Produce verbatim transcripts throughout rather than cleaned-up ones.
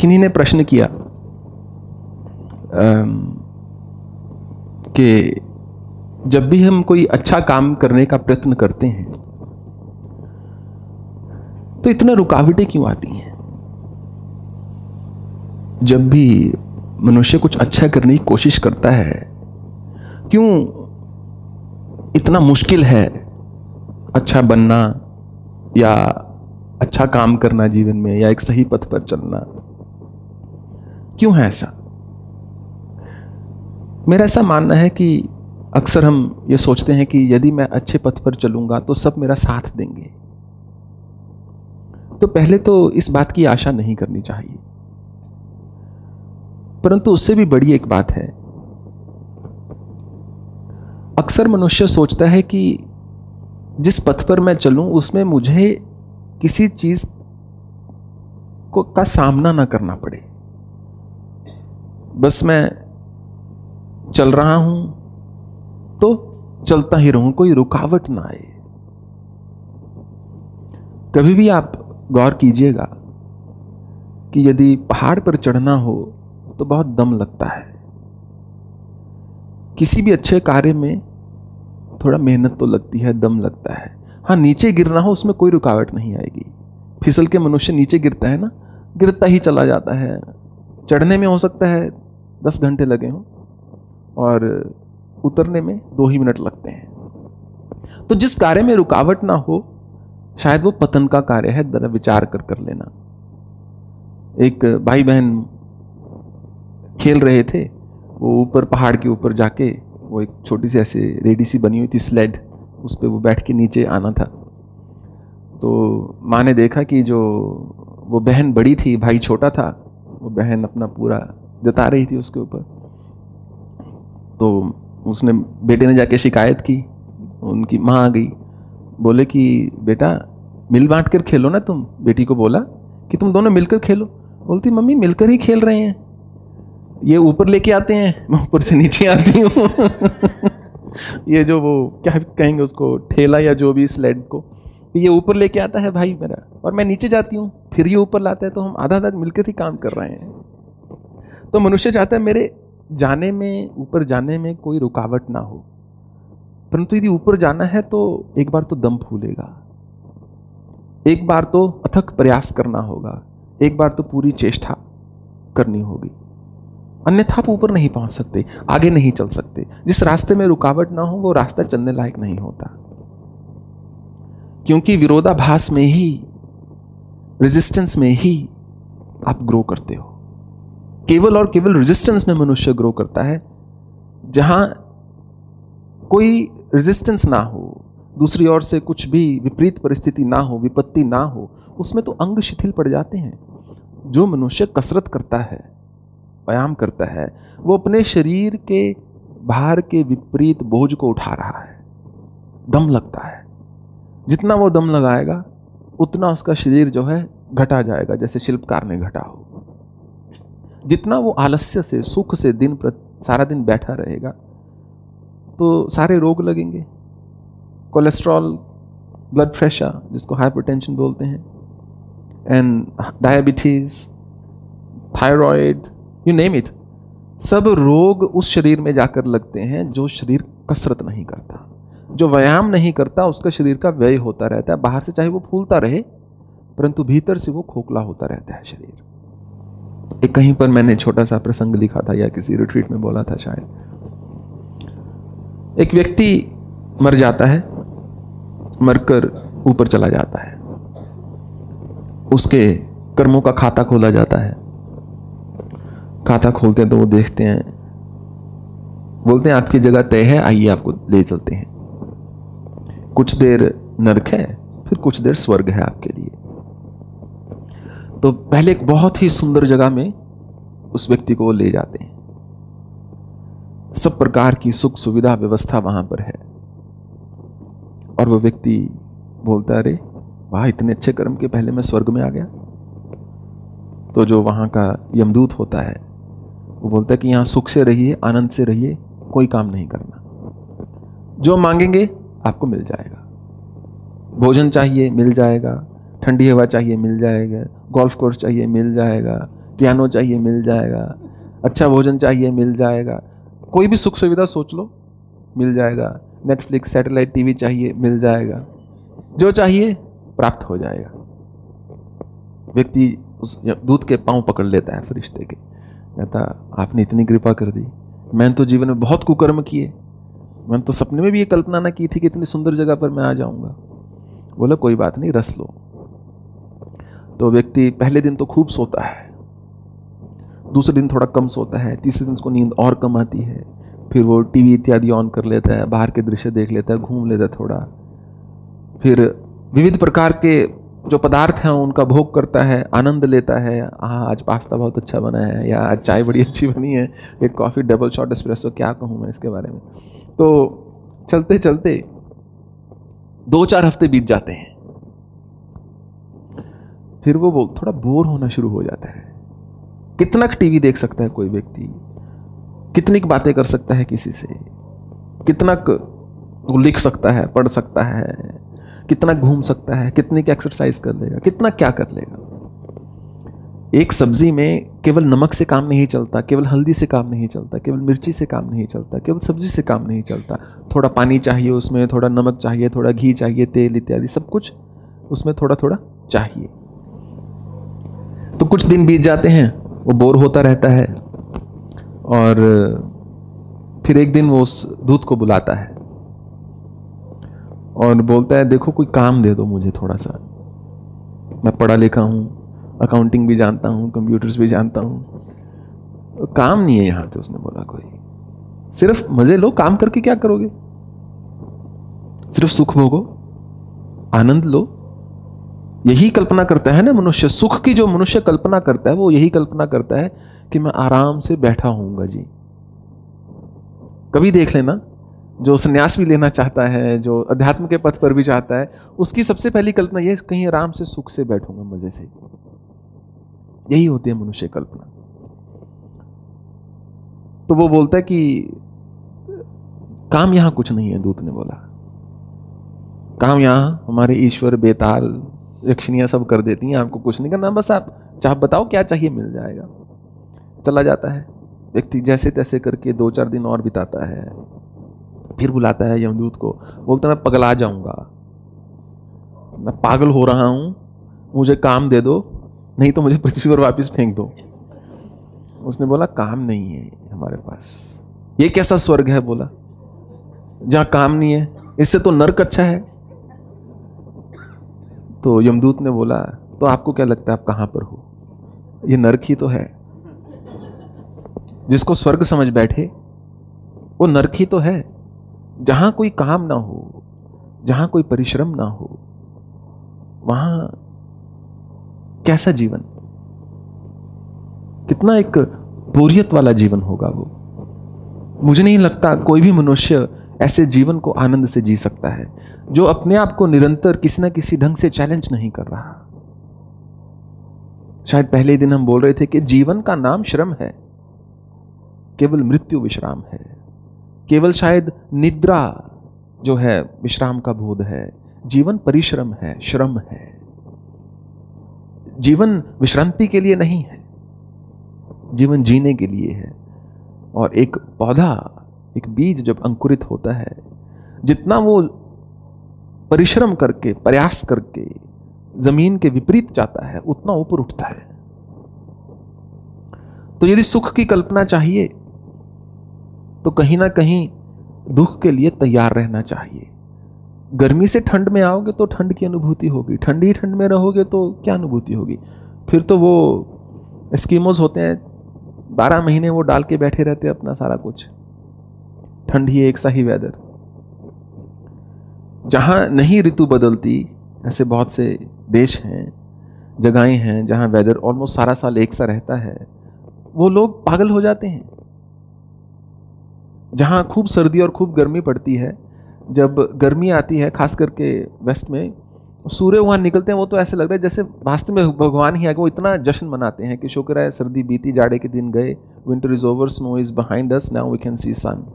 किन्हीं ने प्रश्न किया कि जब भी हम कोई अच्छा काम करने का प्रयत्न करते हैं तो इतना रुकावटें क्यों आती हैं। जब भी मनुष्य कुछ अच्छा करने की कोशिश करता है क्यों इतना मुश्किल है अच्छा बनना या अच्छा काम करना जीवन में या एक सही पथ पर चलना, क्यों है ऐसा। मेरा ऐसा मानना है कि अक्सर हम ये सोचते हैं कि यदि मैं अच्छे पथ पर चलूंगा तो सब मेरा साथ देंगे। तो पहले तो इस बात की आशा नहीं करनी चाहिए, परंतु उससे भी बड़ी एक बात है। अक्सर मनुष्य सोचता है कि जिस पथ पर मैं चलूं उसमें मुझे किसी चीज को का सामना ना करना पड़े, बस मैं चल रहा हूं तो चलता ही रहूं, कोई रुकावट ना आए। कभी भी आप गौर कीजिएगा कि यदि पहाड़ पर चढ़ना हो तो बहुत दम लगता है, किसी भी अच्छे कार्य में थोड़ा मेहनत तो लगती है, दम लगता है। हाँ, नीचे गिरना हो उसमें कोई रुकावट नहीं आएगी, फिसल के मनुष्य नीचे गिरता है ना, गिरता ही चला जाता है। चढ़ने में हो सकता है दस घंटे लगे हों और उतरने में दो ही मिनट लगते हैं। तो जिस कार्य में रुकावट ना हो शायद वो पतन का कार्य है, जरा विचार कर कर लेना। एक भाई बहन खेल रहे थे, वो ऊपर पहाड़ के ऊपर जाके वो एक छोटी सी ऐसे रेडी सी बनी हुई थी स्लेड, उस पर वो बैठ के नीचे आना था। तो माँ ने देखा कि जो वो बहन बड़ी थी, भाई छोटा था, वो बहन अपना पूरा जता रही थी उसके ऊपर। तो उसने बेटे ने जाके शिकायत की, उनकी माँ आ गई, बोले कि बेटा मिल बांट कर खेलो ना तुम, बेटी को बोला कि तुम दोनों मिलकर खेलो। बोलती मम्मी मिलकर ही खेल रहे हैं, ये ऊपर लेके आते हैं, मैं ऊपर से नीचे आती हूँ। ये जो वो क्या कहेंगे उसको, ठेला या जो भी स्लेड को, ये ऊपर लेके आता है भाई मेरा और मैं नीचे जाती हूँ, फिर ये ऊपर लाता है, तो हम आधा आधा मिलकर ही काम कर रहे हैं। तो मनुष्य चाहता है मेरे जाने में, ऊपर जाने में कोई रुकावट ना हो, परंतु यदि ऊपर जाना है तो एक बार तो दम फूलेगा, एक बार तो अथक प्रयास करना होगा, एक बार तो पूरी चेष्टा करनी होगी, अन्यथा आप ऊपर नहीं पहुंच सकते, आगे नहीं चल सकते। जिस रास्ते में रुकावट ना हो वो रास्ता चलने लायक नहीं होता, क्योंकि विरोधाभास में ही, रेजिस्टेंस में ही आप ग्रो करते हो। केवल और केवल रेजिस्टेंस में मनुष्य ग्रो करता है। जहां कोई रेजिस्टेंस ना हो, दूसरी ओर से कुछ भी विपरीत परिस्थिति ना हो, विपत्ति ना हो, उसमें तो अंग शिथिल पड़ जाते हैं। जो मनुष्य कसरत करता है, व्यायाम करता है, वो अपने शरीर के भार के विपरीत बोझ को उठा रहा है। दम लगता है, जितना वो दम लगाएगा उतना उसका शरीर जो है घटा जाएगा, जैसे शिल्पकार ने घटा हो। जितना वो आलस्य से, सुख से दिन प्रति सारा दिन बैठा रहेगा तो सारे रोग लगेंगे, कोलेस्ट्रॉल, ब्लड प्रेशर जिसको हाइपरटेंशन बोलते हैं, and diabetes, thyroid, you name it, सब रोग उस शरीर में जाकर लगते हैं जो शरीर कसरत नहीं करता, जो व्यायाम नहीं करता। उसका शरीर का व्यय होता रहता है, बाहर से चाहे वो फूलता रहे परंतु भीतर से वो खोखला होता रहता है शरीर। एक कहीं पर मैंने छोटा सा प्रसंग लिखा था या किसी रिट्रीट में बोला था शायद। एक व्यक्ति मर जाता है, मरकर ऊपर चला जाता है, उसके कर्मों का खाता खोला जाता है। खाता खोलते हैं तो वो देखते हैं, बोलते हैं आपकी जगह तय है, आइए आपको ले चलते हैं। कुछ देर नरक है, फिर कुछ देर स्वर्ग है आपके लिए। तो पहले एक बहुत ही सुंदर जगह में उस व्यक्ति को ले जाते हैं, सब प्रकार की सुख सुविधा व्यवस्था वहां पर है, और वो व्यक्ति बोलता है अरे वाह, इतने अच्छे कर्म के पहले मैं स्वर्ग में आ गया। तो जो वहां का यमदूत होता है वो बोलता है कि यहाँ सुख से रहिए, आनंद से रहिए, कोई काम नहीं करना, जो मांगेंगे आपको मिल जाएगा। भोजन चाहिए मिल जाएगा, ठंडी हवा चाहिए मिल जाएगा, गोल्फ कोर्स चाहिए मिल जाएगा, पियानो चाहिए मिल जाएगा, अच्छा भोजन चाहिए मिल जाएगा, कोई भी सुख सुविधा सोच लो मिल जाएगा, नेटफ्लिक्स सैटेलाइट टीवी चाहिए मिल जाएगा, जो चाहिए प्राप्त हो जाएगा। व्यक्ति उस दूध के पाँव पकड़ लेता है फरिश्ते के, कहता आपने इतनी कृपा कर दी, मैंने तो जीवन में बहुत कुकर्म किए, मैंने तो सपने में भी ये कल्पना ना की थी कि इतनी सुंदर जगह पर मैं आ जाऊँगा। बोला कोई बात नहीं, रस लो। तो व्यक्ति पहले दिन तो खूब सोता है, दूसरे दिन थोड़ा कम सोता है, तीसरे दिन उसको नींद और कम आती है, फिर वो टीवी इत्यादि ऑन कर लेता है, बाहर के दृश्य देख लेता है, घूम लेता है थोड़ा, फिर विविध प्रकार के जो पदार्थ हैं उनका भोग करता है, आनंद लेता है, हाँ आज पास्ता बहुत अच्छा बना है, या आज चाय बड़ी अच्छी बनी है, ये कॉफ़ी डबल शॉट एस्प्रेसो, क्या कहूँ मैं इसके बारे में। तो चलते चलते दो चार हफ्ते बीत जाते हैं, फिर वो थोड़ा बोर होना शुरू हो जाता है। कितना टीवी देख सकता है कोई व्यक्ति, कितनी बातें कर सकता है किसी से, कितना लिख सकता है, पढ़ सकता है, कितना घूम सकता है, कितनी की एक्सरसाइज कर लेगा, कितना क्या कर लेगा। एक सब्जी में केवल नमक से काम नहीं चलता, केवल हल्दी से काम नहीं चलता, केवल मिर्ची से काम नहीं चलता, केवल सब्जी से काम नहीं चलता, थोड़ा पानी चाहिए उसमें, थोड़ा नमक चाहिए, थोड़ा घी चाहिए, तेल इत्यादि सब कुछ उसमें थोड़ा थोड़ा चाहिए। तो कुछ दिन बीत जाते हैं, वो बोर होता रहता है, और फिर एक दिन वो उस दूध को बुलाता है और बोलता है देखो कोई काम दे दो मुझे थोड़ा सा, मैं पढ़ा लिखा हूँ, अकाउंटिंग भी जानता हूँ, कंप्यूटर्स भी जानता हूँ, काम नहीं है यहाँ पे, उसने बोला कोई, सिर्फ मज़े लो, काम करके क्या करोगे, सिर्फ सुख भोगो, आनंद लो। यही कल्पना करता है ना मनुष्य, सुख की जो मनुष्य कल्पना करता है वो यही कल्पना करता है कि मैं आराम से बैठा होऊंगा जी। कभी देख लेना जो सन्यास भी लेना चाहता है, जो अध्यात्म के पथ पर भी जाता है, उसकी सबसे पहली कल्पना ये कहीं आराम से सुख से बैठूंगा, मजे से, यही होती है मनुष्य कल्पना। तो वो बोलता है कि काम यहां कुछ नहीं है, दूत ने बोला काम यहां हमारे ईश्वर बेताल यक्षिणियाँ सब कर देती हैं, आपको कुछ नहीं करना, बस आप चाह बताओ क्या चाहिए मिल जाएगा। चला जाता है व्यक्ति, जैसे तैसे करके दो चार दिन और बिताता है, फिर बुलाता है यमदूत को, बोलता है मैं पगला जाऊंगा, मैं पागल हो रहा हूँ, मुझे काम दे दो नहीं तो मुझे पृथ्वी पर वापस फेंक दो। उसने बोला काम नहीं है हमारे पास, ये कैसा स्वर्ग है, बोला जहाँ काम नहीं है, इससे तो नर्क अच्छा है। तो यमदूत ने बोला तो आपको क्या लगता है आप कहाँ पर हो, ये नर्क ही तो है, जिसको स्वर्ग समझ बैठे वो नर्क ही तो है, जहाँ कोई काम ना हो, जहाँ कोई परिश्रम ना हो, वहाँ कैसा जीवन, कितना एक बोरियत वाला जीवन होगा वो। मुझे नहीं लगता कोई भी मनुष्य ऐसे जीवन को आनंद से जी सकता है जो अपने आप को निरंतर किसी ना किसी ढंग से चैलेंज नहीं कर रहा। शायद पहले दिन हम बोल रहे थे कि जीवन का नाम श्रम है, केवल मृत्यु विश्राम है, केवल शायद निद्रा जो है विश्राम का बोध है, जीवन परिश्रम है, श्रम है, जीवन विश्रांति के लिए नहीं है, जीवन जीने के लिए है। और एक पौधा, एक बीज जब अंकुरित होता है, जितना वो परिश्रम करके, प्रयास करके जमीन के विपरीत जाता है, उतना ऊपर उठता है। तो यदि सुख की कल्पना चाहिए तो कहीं ना कहीं दुख के लिए तैयार रहना चाहिए। गर्मी से ठंड में आओगे तो ठंड की अनुभूति होगी, ठंडी ठंड में रहोगे तो क्या अनुभूति होगी, फिर तो वो स्कीमोज होते हैं, बारह महीने वो डाल के बैठे रहते हैं अपना सारा कुछ, ठंड ही एक सा ही वेदर। जहाँ नहीं ऋतु बदलती, ऐसे बहुत से देश हैं, जगहें हैं जहाँ वेदर ऑलमोस्ट सारा साल एक सा रहता है, वो लोग पागल हो जाते हैं। जहाँ खूब सर्दी और खूब गर्मी पड़ती है, जब गर्मी आती है खास करके वेस्ट में, सूर्य वहाँ निकलते हैं, वो तो ऐसे लग रहा है जैसे वास्तव में भगवान ही आगे, वो इतना जश्न मनाते हैं कि शुक्र है सर्दी बीती, जाड़े के दिन गए, winter is over, snow is behind us, now we can see sun.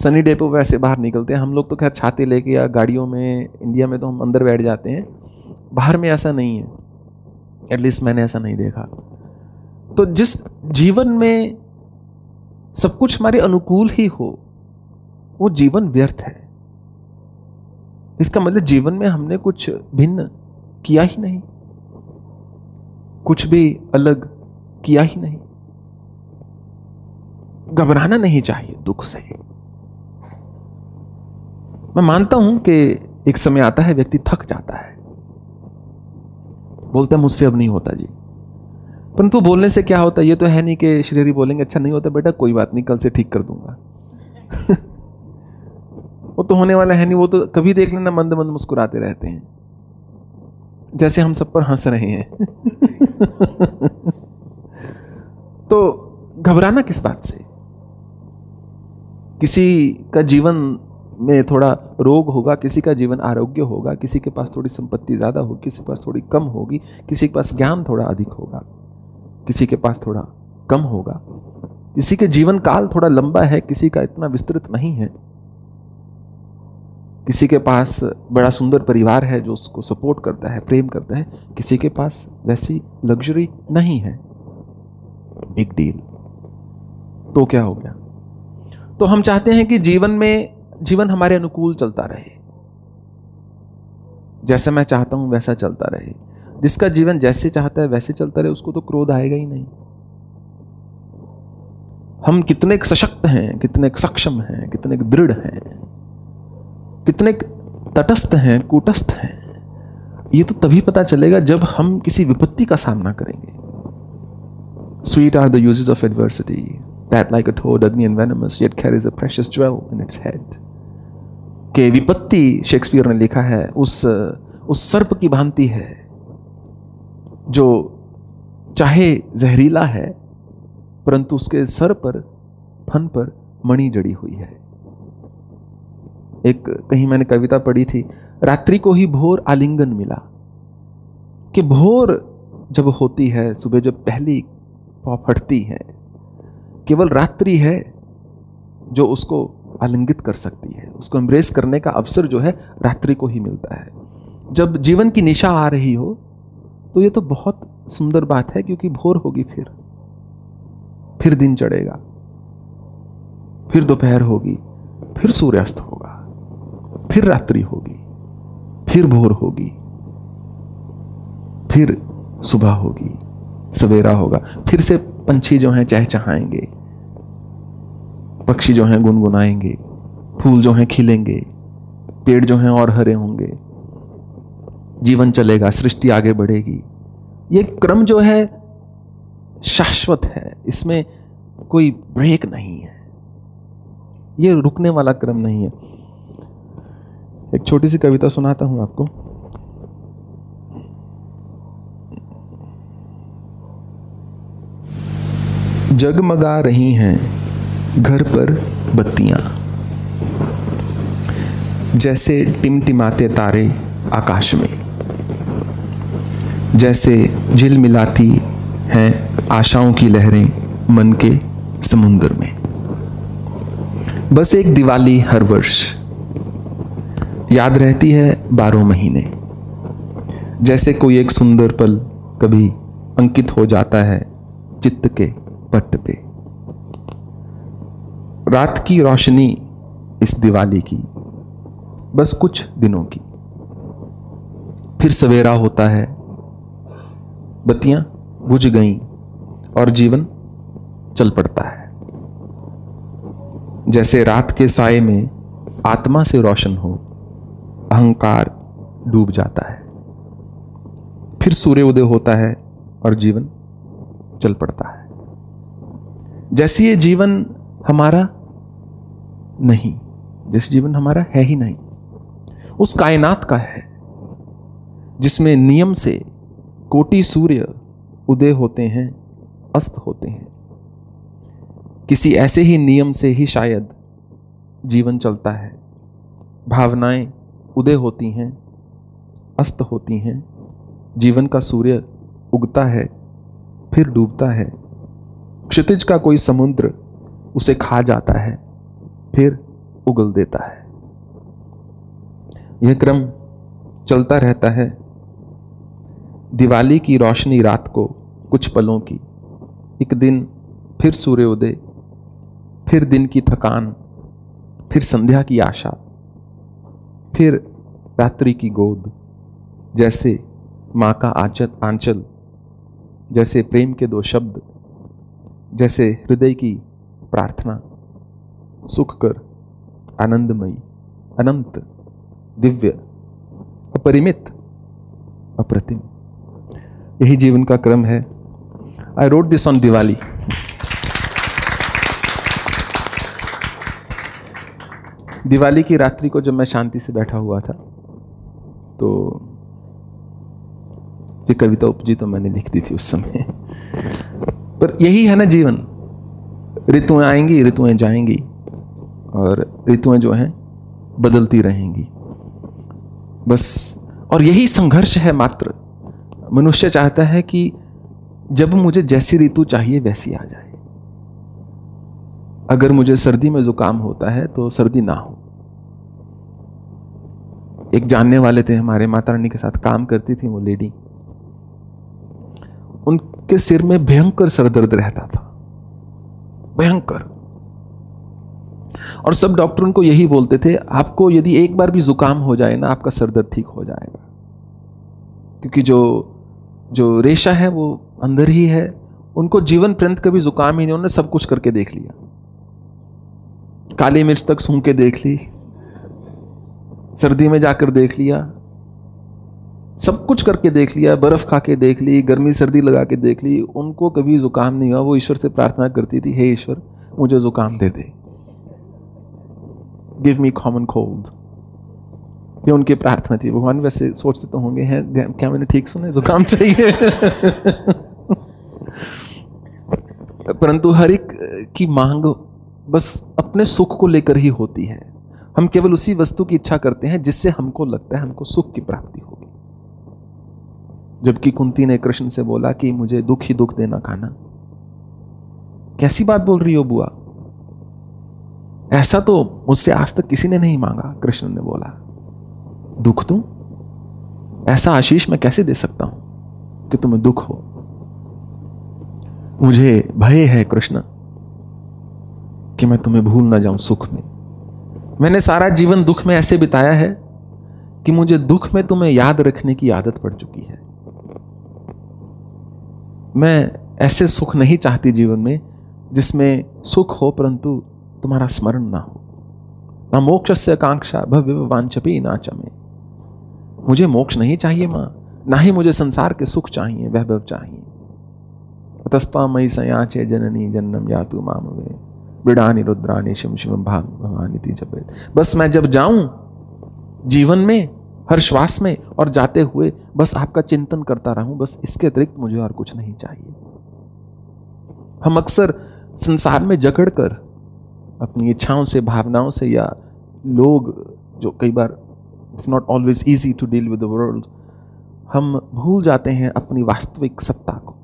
Sunny day पर वैसे बाहर निकलते हैं, हम लोग तो खैर छाते लेके या गाड़ियों में, इंडिया में तो हम अंदर बैठ जाते हैं, बाहर में ऐसा नहीं है, एटलीस्ट मैंने ऐसा नहीं देखा। तो जिस जीवन में सब कुछ हमारे अनुकूल ही हो वो जीवन व्यर्थ है। इसका मतलब जीवन में हमने कुछ भिन्न किया ही नहीं, कुछ भी अलग किया ही नहीं। घबराना नहीं चाहिए दुख से। मैं मानता हूं कि एक समय आता है व्यक्ति थक जाता है, बोलता है मुझसे अब नहीं होता जी, परंतु बोलने से क्या होता है? ये तो है नहीं कि श्री हरि बोलेंगे अच्छा नहीं होता बेटा कोई बात नहीं कल से ठीक कर दूंगा। वो तो होने वाला है नहीं, वो तो कभी देख लेना मंद मंद मुस्कुराते रहते हैं जैसे हम सब पर हंस रहे हैं। तो घबराना किस बात से? किसी का जीवन में थोड़ा रोग होगा, किसी का जीवन आरोग्य होगा, किसी के पास थोड़ी संपत्ति ज़्यादा होगी, किसी के पास थोड़ी कम होगी, किसी के पास ज्ञान थोड़ा अधिक होगा, किसी के पास थोड़ा कम होगा, किसी के जीवन काल थोड़ा लंबा है, किसी का इतना विस्तृत नहीं है, किसी के पास बड़ा सुंदर परिवार है जो उसको सपोर्ट करता है, प्रेम करता है, किसी के पास वैसी लग्जरी नहीं है। Big deal. तो क्या हो गया? तो हम चाहते हैं कि जीवन में जीवन हमारे अनुकूल चलता रहे, जैसे मैं चाहता हूं वैसा चलता रहे। जिसका जीवन जैसे चाहता है वैसे चलता रहे उसको तो क्रोध आएगा ही नहीं। हम कितने सशक्त हैं, कितने सक्षम हैं, कितने दृढ़ हैं, कितने तटस्थ हैं, कूटस्थ हैं, ये तो तभी पता चलेगा जब हम किसी विपत्ति का सामना करेंगे। Sweet are the uses of adversity that like a toad ugly and venomous yet carries a precious jewel in its head. के विपत्ति शेक्सपियर ने लिखा है उस उस सर्प की भांति है जो चाहे जहरीला है परंतु उसके सर पर फन पर मणि जड़ी हुई है। एक कहीं मैंने कविता पढ़ी थी, रात्रि को ही भोर आलिंगन मिला, कि भोर जब होती है, सुबह जब पहली पाँव फटती है, केवल रात्रि है जो उसको आलिंगित कर सकती है। उसको एम्ब्रेस करने का अवसर जो है रात्रि को ही मिलता है। जब जीवन की निशा आ रही हो तो ये तो बहुत सुंदर बात है, क्योंकि भोर होगी, फिर फिर दिन चढ़ेगा, फिर दोपहर होगी, फिर सूर्यास्त होगा, फिर रात्रि होगी, फिर भोर होगी, फिर सुबह होगी, सवेरा होगा, फिर से पंछी जो हैं चहचहाएंगे, पक्षी जो हैं गुनगुनाएंगे, फूल जो हैं खिलेंगे, पेड़ जो हैं और हरे होंगे, जीवन चलेगा, सृष्टि आगे बढ़ेगी। ये क्रम जो है शाश्वत है, इसमें कोई ब्रेक नहीं है, ये रुकने वाला क्रम नहीं है। एक छोटी सी कविता सुनाता हूं आपको। जगमगा रही हैं घर पर बत्तियां, जैसे टिमटिमाते तारे आकाश में, जैसे झिलमिलाती हैं आशाओं की लहरें मन के समुंदर में। बस एक दिवाली हर वर्ष याद रहती है बारह महीने, जैसे कोई एक सुंदर पल कभी अंकित हो जाता है चित्त के पट्ट पे। रात की रोशनी इस दिवाली की बस कुछ दिनों की, फिर सवेरा होता है, बत्तियां बुझ गईं और जीवन चल पड़ता है। जैसे रात के साए में आत्मा से रोशन हो अहंकार डूब जाता है, फिर सूर्योदय होता है और जीवन चल पड़ता है। जैसे ये जीवन हमारा नहीं, जैसे जीवन हमारा है ही नहीं, उस कायनात का है जिसमें नियम से कोटि सूर्य उदय होते हैं, अस्त होते हैं। किसी ऐसे ही नियम से ही शायद जीवन चलता है। भावनाएं उदय होती हैं, अस्त होती हैं, जीवन का सूर्य उगता है फिर डूबता है, क्षितिज का कोई समुद्र उसे खा जाता है फिर उगल देता है। यह क्रम चलता रहता है। दिवाली की रोशनी रात को कुछ पलों की एक दिन फिर सूर्योदय, फिर दिन की थकान, फिर संध्या की आशा, फिर रात्रि की गोद, जैसे माँ का आंचल आंचल, जैसे प्रेम के दो शब्द, जैसे हृदय की प्रार्थना, सुख कर आनंदमयी, अनंत, दिव्य, अपरिमित, अप्रतिम। यही जीवन का क्रम है। I wrote this on Diwali. Diwali की रात्रि को जब मैं शांति से बैठा हुआ था तो ये कविता उपजी तो मैंने लिख दी थी उस समय। पर यही है ना जीवन, ऋतुएं आएंगी, ऋतुएं जाएंगी और ऋतुएं जो हैं बदलती रहेंगी बस। और यही संघर्ष है मात्र। मनुष्य चाहता है कि जब मुझे जैसी ऋतु चाहिए वैसी आ जाए। अगर मुझे सर्दी में जुकाम होता है तो सर्दी ना हो। एक जानने वाले थे हमारे, माता रानी के साथ काम करती थी वो लेडी, उनके सिर में भयंकर सरदर्द रहता था, भयंकर। और सब डॉक्टर उनको यही बोलते थे, आपको यदि एक बार भी जुकाम हो जाए ना आपका सरदर्द ठीक हो जाएगा, क्योंकि जो जो रेशा है वो अंदर ही है। उनको जीवन पर्यंत कभी जुकाम ही नहीं, उन्होंने सब कुछ करके देख लिया, काली मिर्च तक सूंघ के देख ली, सर्दी में जाकर देख लिया, सब कुछ करके देख लिया, बर्फ खा के देख ली, गर्मी सर्दी लगा के देख ली, उनको कभी जुकाम नहीं हुआ। वो ईश्वर से प्रार्थना करती थी, हे ईश्वर मुझे जुकाम दे दे, गिव मी कॉमन कोल्ड, ये उनकी प्रार्थना थी। भगवान वैसे सोचते तो होंगे, हैं क्या मैंने ठीक सुने, जुकाम चाहिए। परंतु हर एक की मांग बस अपने सुख को लेकर ही होती है। हम केवल उसी वस्तु की इच्छा करते हैं जिससे हमको लगता है हमको सुख की प्राप्ति होगी। जबकि कुंती ने कृष्ण से बोला कि मुझे दुख ही दुख देना खाना, कैसी बात बोल रही हो बुआ, ऐसा तो मुझसे आज तक किसी ने नहीं मांगा। कृष्ण ने बोला, दुख दूं? ऐसा आशीष मैं कैसे दे सकता हूं कि तुम्हें दुख हो। मुझे भय है कृष्ण कि मैं तुम्हें भूल ना जाऊं सुख में। मैंने सारा जीवन दुख में ऐसे बिताया है कि मुझे दुख में तुम्हें याद रखने की आदत पड़ चुकी है। मैं ऐसे सुख नहीं चाहती जीवन में जिसमें सुख हो परंतु तुम्हारा स्मरण ना हो। ना मोक्षस्य आकांक्षा भव्य वांछपी ना चमे। मुझे मोक्ष नहीं चाहिए माँ, ना ही मुझे संसार के सुख चाहिए, वैभव चाहिए। तस्ता मई सयाचे जननी जन्म यातु मामवे बिड़ानी रुद्रानी शिव शिवम भाग भवानी जपे। बस मैं जब जाऊं जीवन में हर श्वास में और जाते हुए बस आपका चिंतन करता रहूं, बस इसके अतिरिक्त मुझे और कुछ नहीं चाहिए। हम अक्सर संसार में जकड़ कर अपनी इच्छाओं से, भावनाओं से, या लोग जो कई बार it's not always easy to deal with the world, हम भूल जाते हैं अपनी वास्तविक सत्ता को।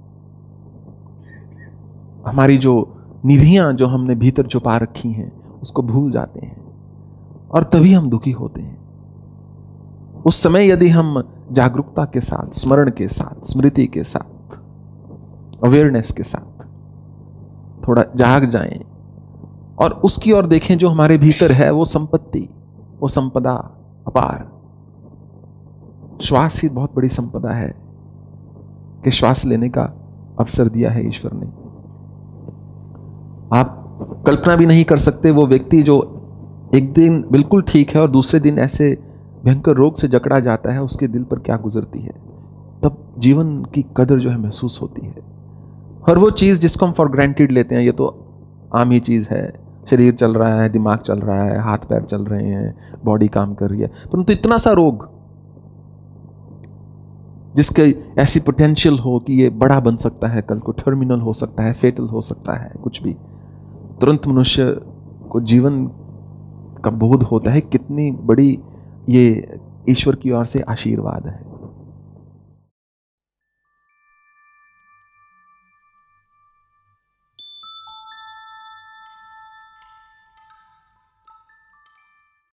हमारी जो निधियां जो हमने भीतर छुपा रखी हैं उसको भूल जाते हैं और तभी हम दुखी होते हैं। उस समय यदि हम जागरूकता के साथ, स्मरण के साथ, स्मृति के साथ, अवेयरनेस के साथ थोड़ा जाग जाएं और उसकी ओर देखें जो हमारे भीतर है, वो संपत्ति, वो संपदा अपार। श्वास ही बहुत बड़ी संपदा है कि श्वास लेने का अवसर दिया है ईश्वर ने। आप कल्पना भी नहीं कर सकते वो व्यक्ति जो एक दिन बिल्कुल ठीक है और दूसरे दिन ऐसे भयंकर रोग से जकड़ा जाता है, उसके दिल पर क्या गुजरती है। तब जीवन की कदर जो है महसूस होती है। हर वो चीज़ जिसको हम फॉर ग्रांटेड लेते हैं, ये तो आम ही चीज़ है, शरीर चल रहा है, दिमाग चल रहा है, हाथ पैर चल रहे हैं, बॉडी काम कर रही है, परंतु इतना सा रोग जिसके ऐसी पोटेंशियल हो कि ये बड़ा बन सकता है, कल को टर्मिनल हो सकता है, फेटल हो सकता है, कुछ भी। तुरंत मनुष्य को जीवन का बोध होता है कितनी बड़ी ये ईश्वर की ओर से आशीर्वाद है।